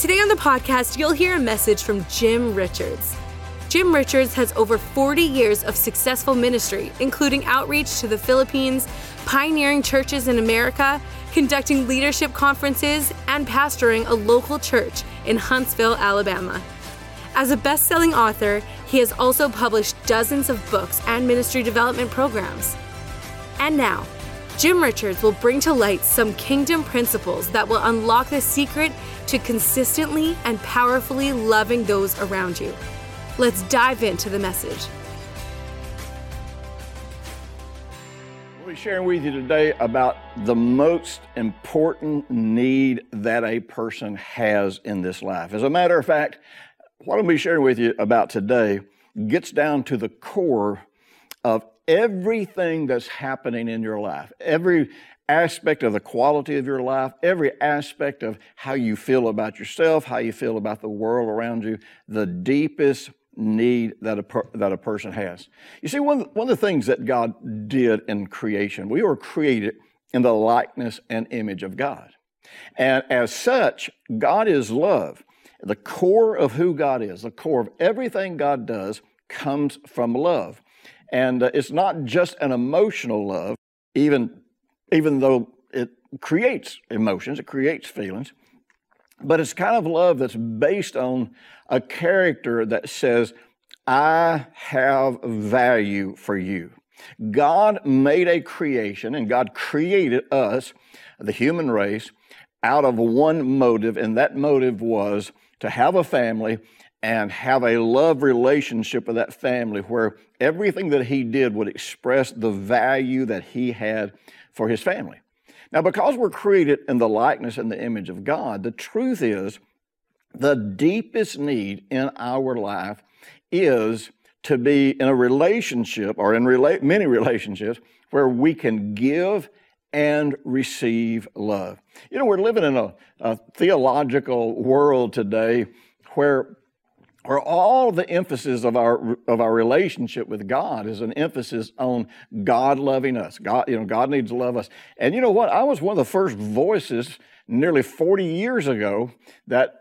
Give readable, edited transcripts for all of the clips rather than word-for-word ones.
Today on the podcast, you'll hear a message from Jim Richards. Jim Richards has over 40 years of successful ministry, including outreach to the Philippines, pioneering churches in America, conducting leadership conferences, and pastoring a local church in Huntsville, Alabama. As a best-selling author, he has also published dozens of books and ministry development programs. And now, Jim Richards will bring to light some kingdom principles that will unlock the secret to consistently and powerfully loving those around you. Let's dive into the message. We'll be sharing with you today about the most important need that a person has in this life. As a matter of fact, what I'll be sharing with you about today gets down to the core of everything that's happening in your life, every aspect of the quality of your life, every aspect of how you feel about yourself, how you feel about the world around you, the deepest need that a person has. You see, one of the things that God did in creation, we were created in the likeness and image of God. And as such, God is love. The core of who God is, the core of everything God does comes from love. And it's not just an emotional love, even though it creates emotions, it creates feelings, but it's kind of love that's based on a character that says, I have value for you. God made a creation, and God created us, the human race, out of one motive, and that motive was to have a family and have a love relationship with that family where everything that he did would express the value that he had for his family. Now, because we're created in the likeness and the image of God, the truth is the deepest need in our life is to be in a relationship or in many relationships where we can give and receive love. You know, we're living in a theological world today where all the emphasis of our relationship with God is an emphasis on God loving us. God needs to love us. And you know what? I was one of the first voices nearly 40 years ago that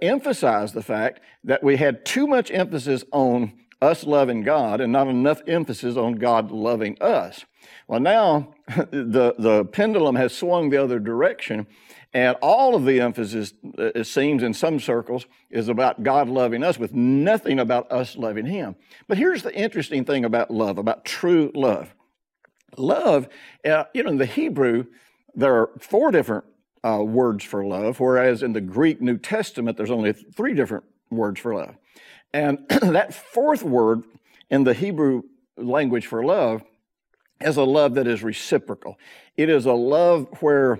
emphasized the fact that we had too much emphasis on us loving God and not enough emphasis on God loving us. Well, now the pendulum has swung the other direction, and all of the emphasis, it seems in some circles, is about God loving us with nothing about us loving him. But here's the interesting thing about love, about true love. Love, in the Hebrew, there are 4 different words for love, whereas in the Greek New Testament, there's only 3 different words for love. And that 4th word in the Hebrew language for love is a love that is reciprocal. It is a love where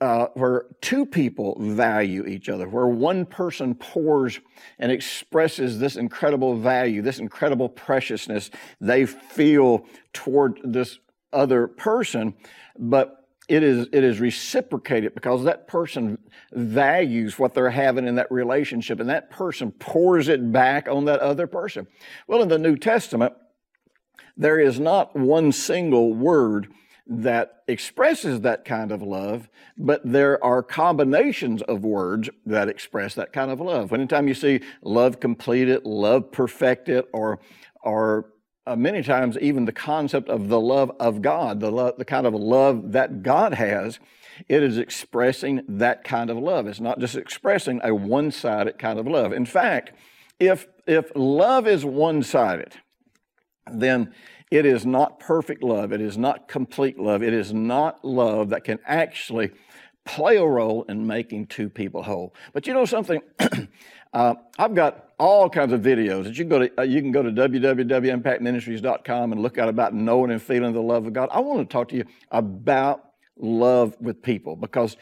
2 people value each other, where one person pours and expresses this incredible value, this incredible preciousness they feel toward this other person, but it is reciprocated because that person values what they're having in that relationship, and that person pours it back on that other person. Well, in the New Testament, there is not one single word that expresses that kind of love, but there are combinations of words that express that kind of love. Anytime you see love completed, love perfected, or many times even the concept of the love of God, the kind of love that God has, it is expressing that kind of love. It's not just expressing a one-sided kind of love. In fact, if love is one-sided, then it is not perfect love. It is not complete love. It is not love that can actually play a role in making 2 people whole. But you know something? I've got all kinds of videos that you can go to www.impactministries.com and look out about knowing and feeling the love of God. I want to talk to you about love with people because,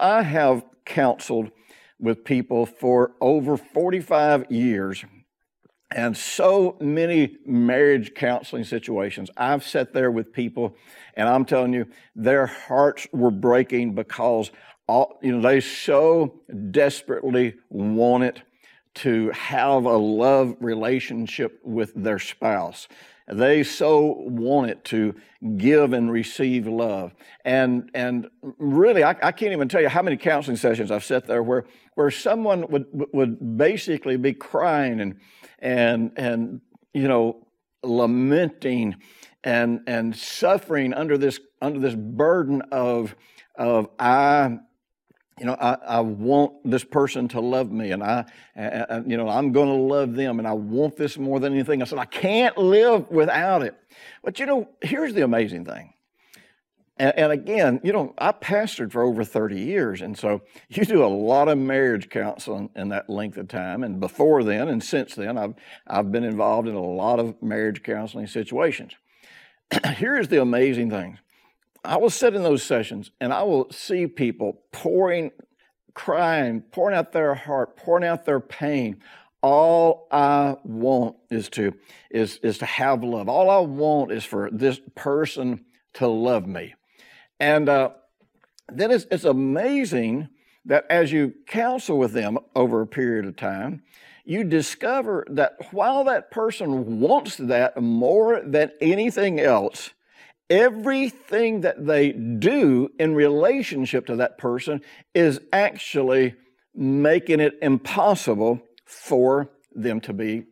I have counseled with people for over 45 years. And so many marriage counseling situations. I've sat there with people, and I'm telling you, their hearts were breaking because they so desperately wanted to have a love relationship with their spouse. They so wanted to give and receive love. And really, I can't even tell you how many counseling sessions I've sat there where someone would basically be crying and lamenting and suffering under this burden of I want this person to love me, and I'm going to love them, and I want this more than anything. I said, I can't live without it. But, here's the amazing thing. And again, I pastored for over 30 years, and so you do a lot of marriage counseling in that length of time. And before then and since then, I've been involved in a lot of marriage counseling situations. Here is the amazing thing. I will sit in those sessions, and I will see people crying, pouring out their heart, pouring out their pain. All I want is to have love. All I want is for this person to love me. And then it's amazing that as you counsel with them over a period of time, you discover that while that person wants that more than anything else, everything that they do in relationship to that person is actually making it impossible for them to be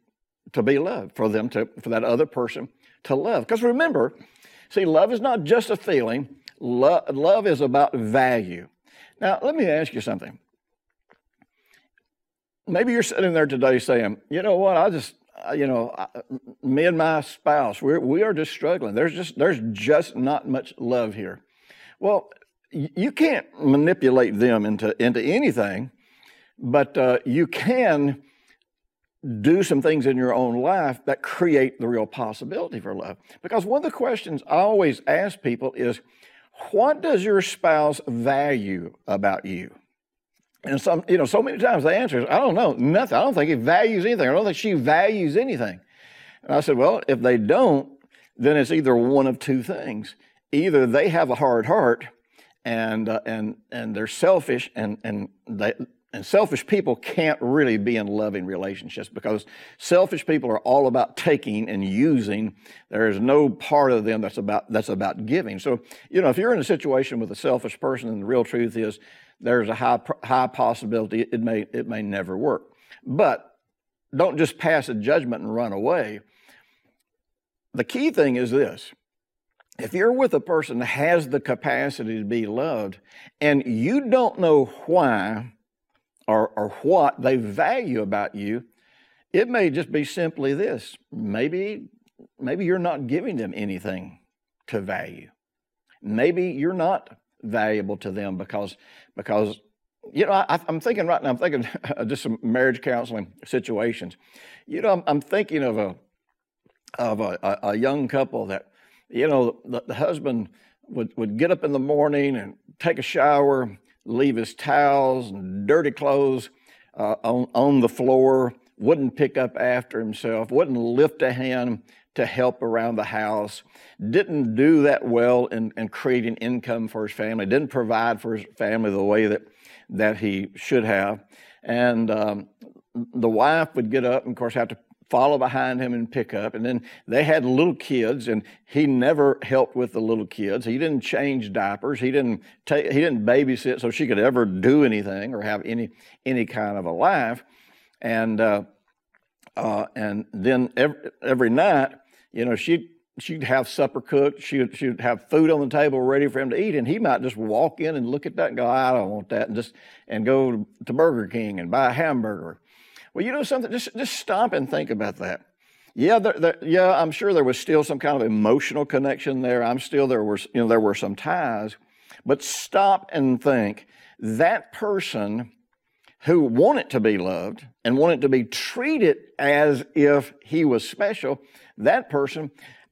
loved, for that other person to love. Because remember, love is not just a feeling. Love is about value. Now, let me ask you something. Maybe you're sitting there today saying, you know what, me and my spouse, we are just struggling. There's just not much love here. Well, you can't manipulate them into anything, but you can do some things in your own life that create the real possibility for love. Because one of the questions I always ask people is, what does your spouse value about you? And so many times the answer is, I don't know, nothing. I don't think he values anything. I don't think she values anything. And I said, well, if they don't, then it's either one of two things. Either they have a hard heart, and they're selfish, and selfish people can't really be in loving relationships, because selfish people are all about taking and using. There is no part of them that's about giving. So, if you're in a situation with a selfish person, and the real truth is, there's a high possibility it may never work. But don't just pass a judgment and run away. The key thing is this. If you're with a person that has the capacity to be loved, and you don't know why or what they value about you, it may just be simply this. Maybe you're not giving them anything to value. Maybe you're not valuable to them because I'm thinking right now, I'm thinking just some marriage counseling situations. I'm thinking of a young couple that, the husband would get up in the morning and take a shower, leave his towels and dirty clothes on the floor, wouldn't pick up after himself, wouldn't lift a hand to help around the house, didn't do that well in creating income for his family, didn't provide for his family the way that he should have. And the wife would get up and, of course, have to follow behind him and pick up. And then they had little kids, and he never helped with the little kids. He didn't change diapers. He didn't babysit so she could ever do anything or have any kind of a life. And then every night, she'd have supper cooked. She'd have food on the table ready for him to eat, and he might just walk in and look at that and go, I don't want that, and go to Burger King and buy a hamburger. Well, something. Just stop and think about that. Yeah, I'm sure there was still some kind of emotional connection there. There were some ties, but stop and think. That person who wanted to be loved and wanted to be treated as if he was special, that person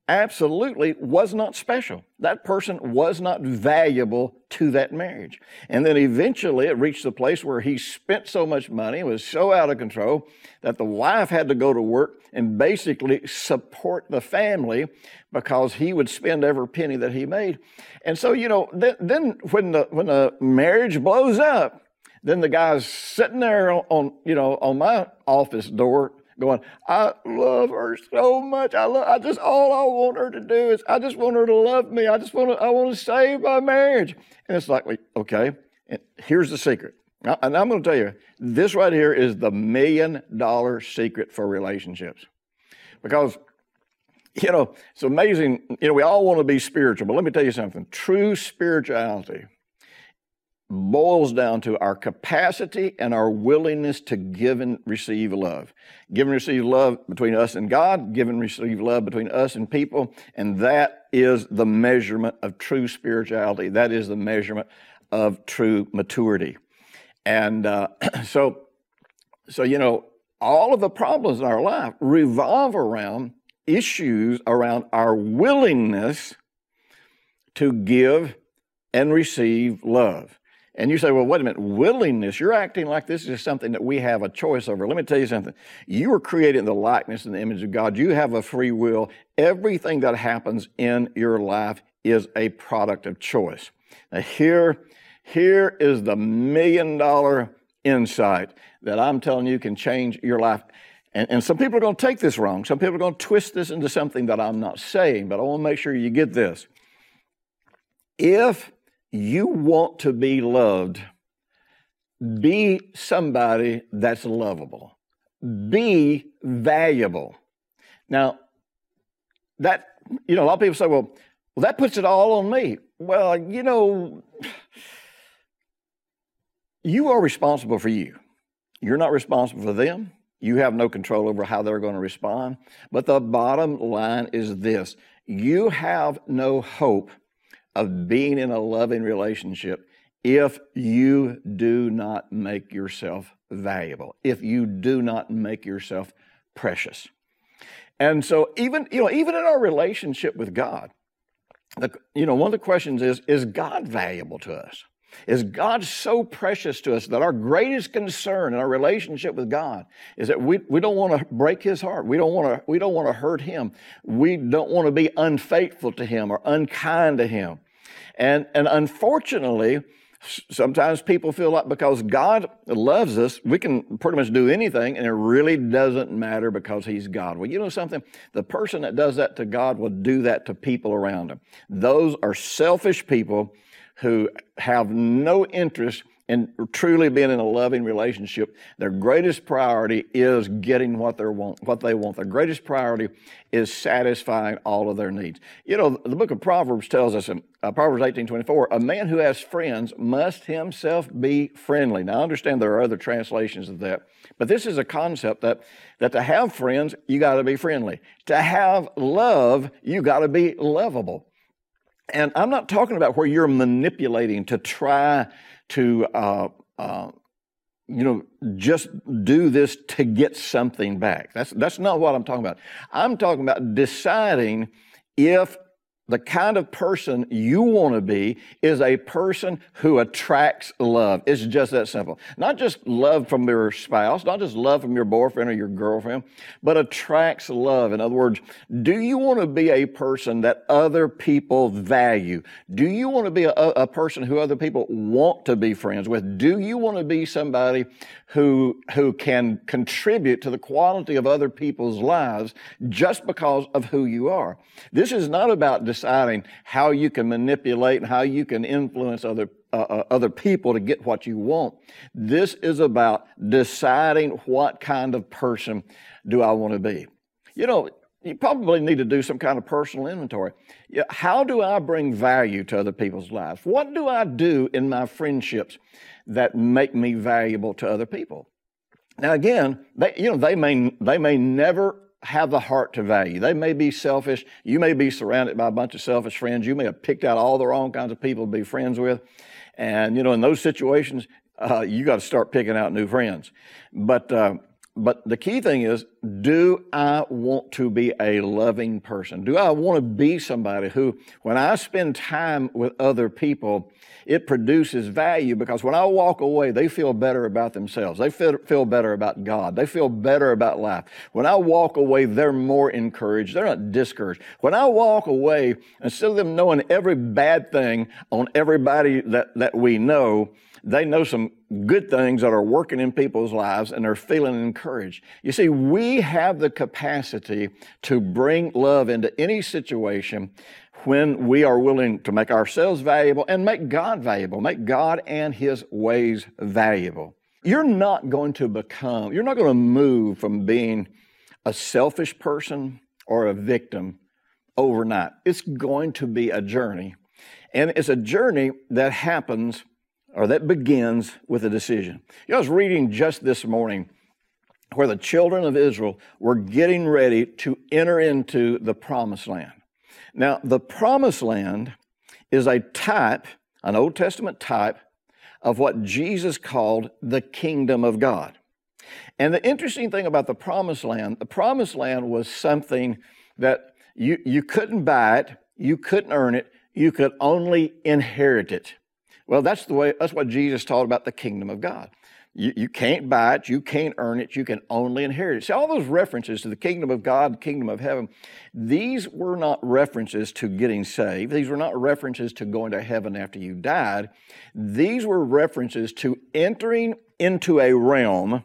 absolutely was not special. That person was not valuable to that marriage. And then eventually it reached the place where he spent so much money, was so out of control, that the wife had to go to work and basically support the family because he would spend every penny that he made. And so, you know, then when the marriage blows up, then the guy's sitting there on my office door going, I love her so much. All I want her to do is, I just want her to love me. I want to save my marriage. And it's like, okay, and here's the secret. And I'm going to tell you, this right here is the $1 million secret for relationships. Because, you know, it's amazing. You know, we all want to be spiritual, but let me tell you something. True spirituality boils down to our capacity and our willingness to give and receive love. Give and receive love between us and God, give and receive love between us and people, and that is the measurement of true spirituality. That is the measurement of true maturity. And so you know, all of the problems in our life revolve around issues around our willingness to give and receive love. And you say, well, wait a minute, willingness, you're acting like this is something that we have a choice over. Let me tell you something. You were created in the likeness and the image of God. You have a free will. Everything that happens in your life is a product of choice. Now, here is the $1 million insight that I'm telling you can change your life. And some people are going to take this wrong. Some people are going to twist this into something that I'm not saying, but I want to make sure you get this. If you want to be loved, be somebody that's lovable. Be valuable. Now, that, you know, a lot of people say, well, that puts it all on me. Well, you know, you are responsible for you. You're not responsible for them. You have no control over how they're going to respond. But the bottom line is this: you have no hope of being in a loving relationship if you do not make yourself valuable, if you do not make yourself precious. And so even in our relationship with God, one of the questions is God valuable to us? Is God so precious to us that our greatest concern in our relationship with God is that we don't want to break his heart. We don't want to hurt him. We don't want to be unfaithful to him or unkind to him. And unfortunately, sometimes people feel like because God loves us, we can pretty much do anything, and it really doesn't matter because he's God. Well, you know something? The person that does that to God will do that to people around him. Those are selfish people who have no interest in truly being in a loving relationship. Their greatest priority is getting what they want. Their greatest priority is satisfying all of their needs. You know, the book of Proverbs tells us in Proverbs 18:24, a man who has friends must himself be friendly. Now, I understand there are other translations of that, but this is a concept that to have friends, you got to be friendly. To have love, you got to be lovable. And I'm not talking about where you're manipulating to try to, just do this to get something back. That's not what I'm talking about. I'm talking about deciding if the kind of person you want to be is a person who attracts love. It's just that simple. Not just love from your spouse, not just love from your boyfriend or your girlfriend, but attracts love. In other words, do you want to be a person that other people value? Do you want to be a person who other people want to be friends with? Do you want to be somebody who can contribute to the quality of other people's lives just because of who you are? This is not about deciding how you can manipulate and how you can influence other people to get what you want. This is about deciding what kind of person do I want to be. You know, you probably need to do some kind of personal inventory. How do I bring value to other people's lives? What do I do in my friendships that make me valuable to other people? Now, again, they may never have the heart to value. They may be selfish. You may be surrounded by a bunch of selfish friends. You may have picked out all the wrong kinds of people to be friends with. And, you know, in those situations, you got to start picking out new friends. But But the key thing is, do I want to be a loving person? Do I want to be somebody who, when I spend time with other people, it produces value? Because when I walk away, they feel better about themselves. They feel better about God. They feel better about life. When I walk away, they're more encouraged. They're not discouraged. When I walk away, instead of them knowing every bad thing on everybody that we know, they know some good things that are working in people's lives, and they're feeling encouraged. You see, we have the capacity to bring love into any situation when we are willing to make ourselves valuable and make God valuable, make God and His ways valuable. You're not going to move from being a selfish person or a victim overnight. It's going to be a journey, and it's a journey that happens or that begins with a decision. I was reading just this morning where the children of Israel were getting ready to enter into the Promised Land. Now, the Promised Land is a type, an Old Testament type, of what Jesus called the Kingdom of God. And the interesting thing about the Promised Land was something that you couldn't buy it, you couldn't earn it, you could only inherit it. Well, that's what Jesus taught about the Kingdom of God. You can't buy it, you can't earn it, you can only inherit it. See, all those references to the Kingdom of God, the Kingdom of Heaven, these were not references to getting saved. These were not references to going to heaven after you died. These were references to entering into a realm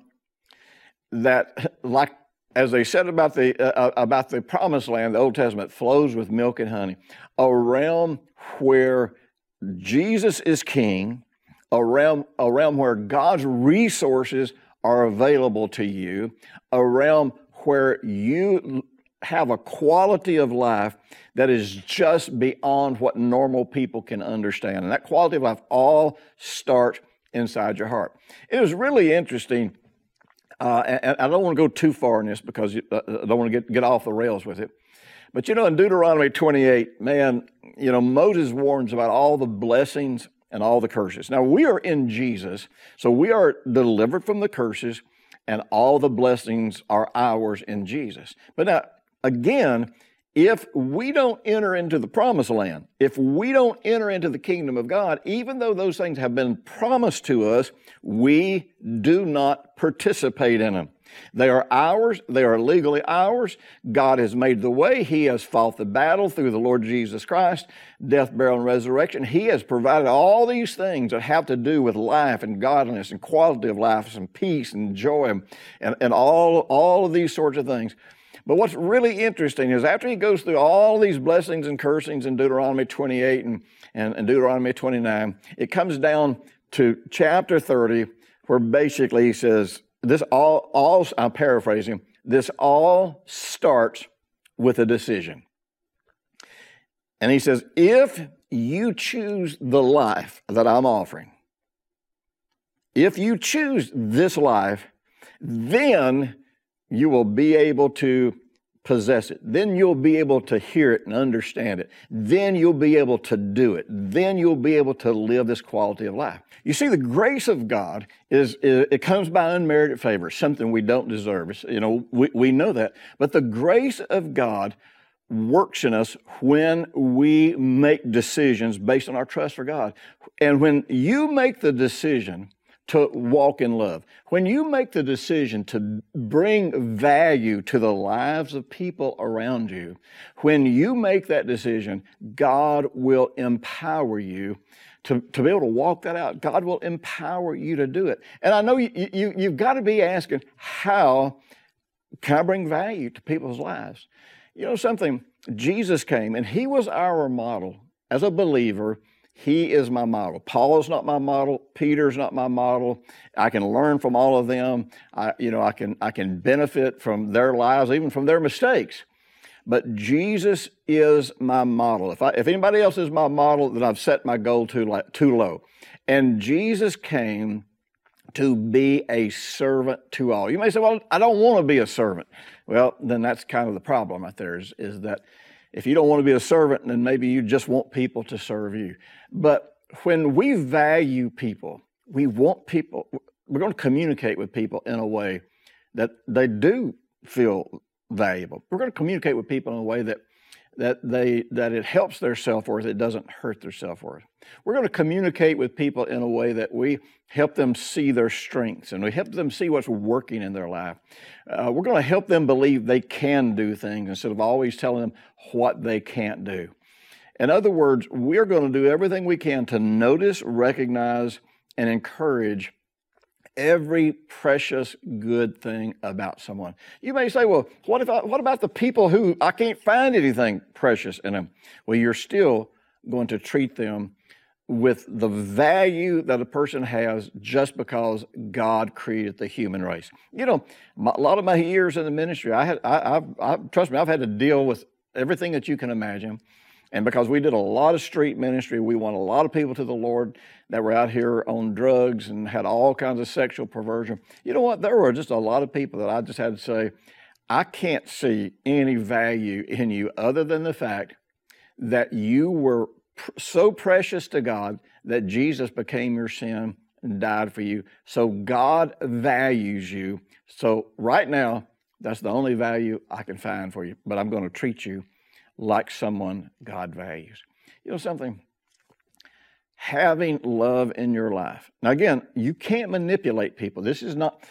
that, like as they said about the Promised Land, the Old Testament, flows with milk and honey, a realm where Jesus is king, a realm where God's resources are available to you, a realm where you have a quality of life that is just beyond what normal people can understand. And that quality of life all starts inside your heart. It was really interesting, and I don't want to go too far in this because I don't want to get off the rails with it. But in Deuteronomy 28, Moses warns about all the blessings and all the curses. Now, we are in Jesus, so we are delivered from the curses, and all the blessings are ours in Jesus. But now, again, if we don't enter into the Promised Land, if we don't enter into the Kingdom of God, even though those things have been promised to us, we do not participate in them. They are ours. They are legally ours. God has made the way. He has fought the battle through the Lord Jesus Christ, death, burial, and resurrection. He has provided all these things that have to do with life and godliness and quality of life and peace and joy and all of these sorts of things. But what's really interesting is after he goes through all these blessings and cursings in Deuteronomy 28 and Deuteronomy 29, it comes down to chapter 30 where basically he says, I'm paraphrasing, this all starts with a decision. And he says, if you choose the life that I'm offering, if you choose this life, then you will be able to possess it. Then you'll be able to hear it and understand it. Then you'll be able to do it. Then you'll be able to live this quality of life. You see, the grace of God is it comes by unmerited favor, something we don't deserve. It's, we know that. But the grace of God works in us when we make decisions based on our trust for God. And when you make the decision to walk in love, when you make the decision to bring value to the lives of people around you, when you make that decision, God will empower you to be able to walk that out. God will empower you to do it. And I know you've got to be asking, how can I bring value to people's lives? You know something? Jesus came, and He was our model as a believer. He is my model. Paul's not my model. Peter's not my model. I can learn from all of them. I can benefit from their lives, even from their mistakes. But Jesus is my model. If anybody else is my model, then I've set my goal too low. And Jesus came to be a servant to all. You may say, well, I don't want to be a servant. Well, then that's kind of the problem right there is that if you don't want to be a servant, then maybe you just want people to serve you. But when we value people, we're going to communicate with people in a way that they do feel valuable. We're going to communicate with people in a way that it helps their self-worth, it doesn't hurt their self-worth. We're going to communicate with people in a way that we help them see their strengths and we help them see what's working in their life. We're going to help them believe they can do things instead of always telling them what they can't do. In other words, we're going to do everything we can to notice, recognize, and encourage every precious good thing about someone. You may say, well, what about the people who I can't find anything precious in them? Well, you're still going to treat them with the value that a person has just because God created the human race. You know, a lot of my years in the ministry, trust me, I've had to deal with everything that you can imagine. And because we did a lot of street ministry, we won a lot of people to the Lord that were out here on drugs and had all kinds of sexual perversion. You know what? There were just a lot of people that I just had to say, I can't see any value in you other than the fact that you were so precious to God that Jesus became your sin and died for you. So God values you. So right now, that's the only value I can find for you, but I'm going to treat you like someone God values. You know something? Having love in your life. Now again, you can't manipulate people. This is not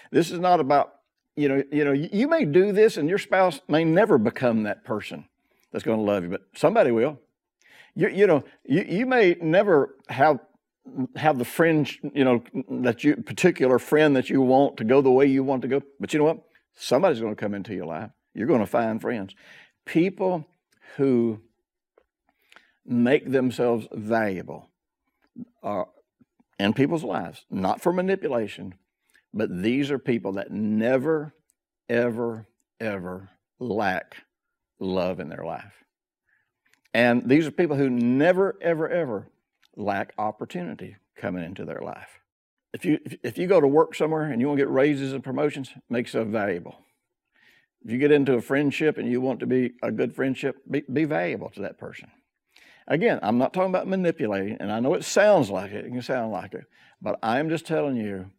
about, you know, you may do this and your spouse may never become that person that's going to love you, but somebody will. You may never have the friend, you know, that you particular friend that you want to go the way you want to go, but you know what? Somebody's going to come into your life. You're going to find friends. People who make themselves valuable in people's lives, not for manipulation, but these are people that never, ever, ever lack love in their life. And these are people who never, ever, ever lack opportunity coming into their life. If you go to work somewhere and you want to get raises and promotions, make yourself valuable. If you get into a friendship and you want to be a good friendship, be valuable to that person. Again, I'm not talking about manipulating, and I know it sounds like it. It can sound like it, but I'm just telling you,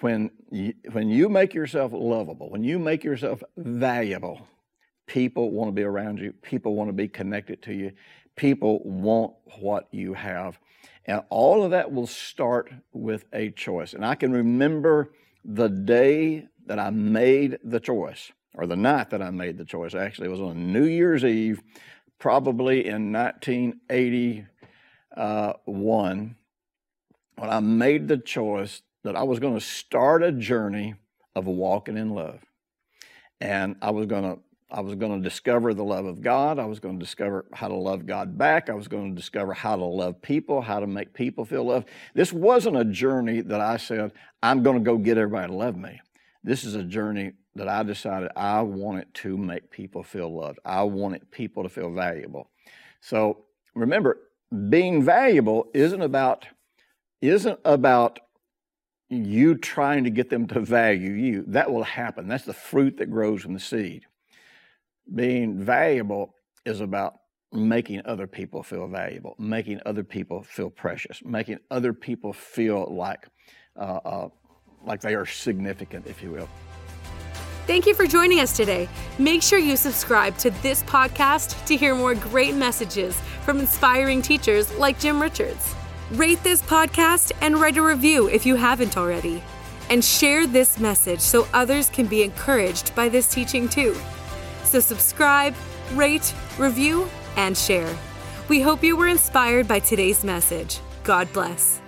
when you make yourself lovable, when you make yourself valuable, people want to be around you. People want to be connected to you. People want what you have, and all of that will start with a choice. And I can remember the day that I made the choice. Or the night that I made the choice. Actually, it was on New Year's Eve, probably in 1981, when I made the choice that I was going to start a journey of walking in love. And I was going to discover the love of God. I was going to discover how to love God back. I was going to discover how to love people, how to make people feel loved. This wasn't a journey that I said, I'm going to go get everybody to love me. This is a journey that I decided I wanted to make people feel loved. I wanted people to feel valuable. So remember, being valuable isn't about you trying to get them to value you. That will happen. That's the fruit that grows from the seed. Being valuable is about making other people feel valuable, making other people feel precious, making other people feel like they are significant, if you will. Thank you for joining us today. Make sure you subscribe to this podcast to hear more great messages from inspiring teachers like Jim Richards. Rate this podcast and write a review if you haven't already. And share this message so others can be encouraged by this teaching too. So subscribe, rate, review, and share. We hope you were inspired by today's message. God bless.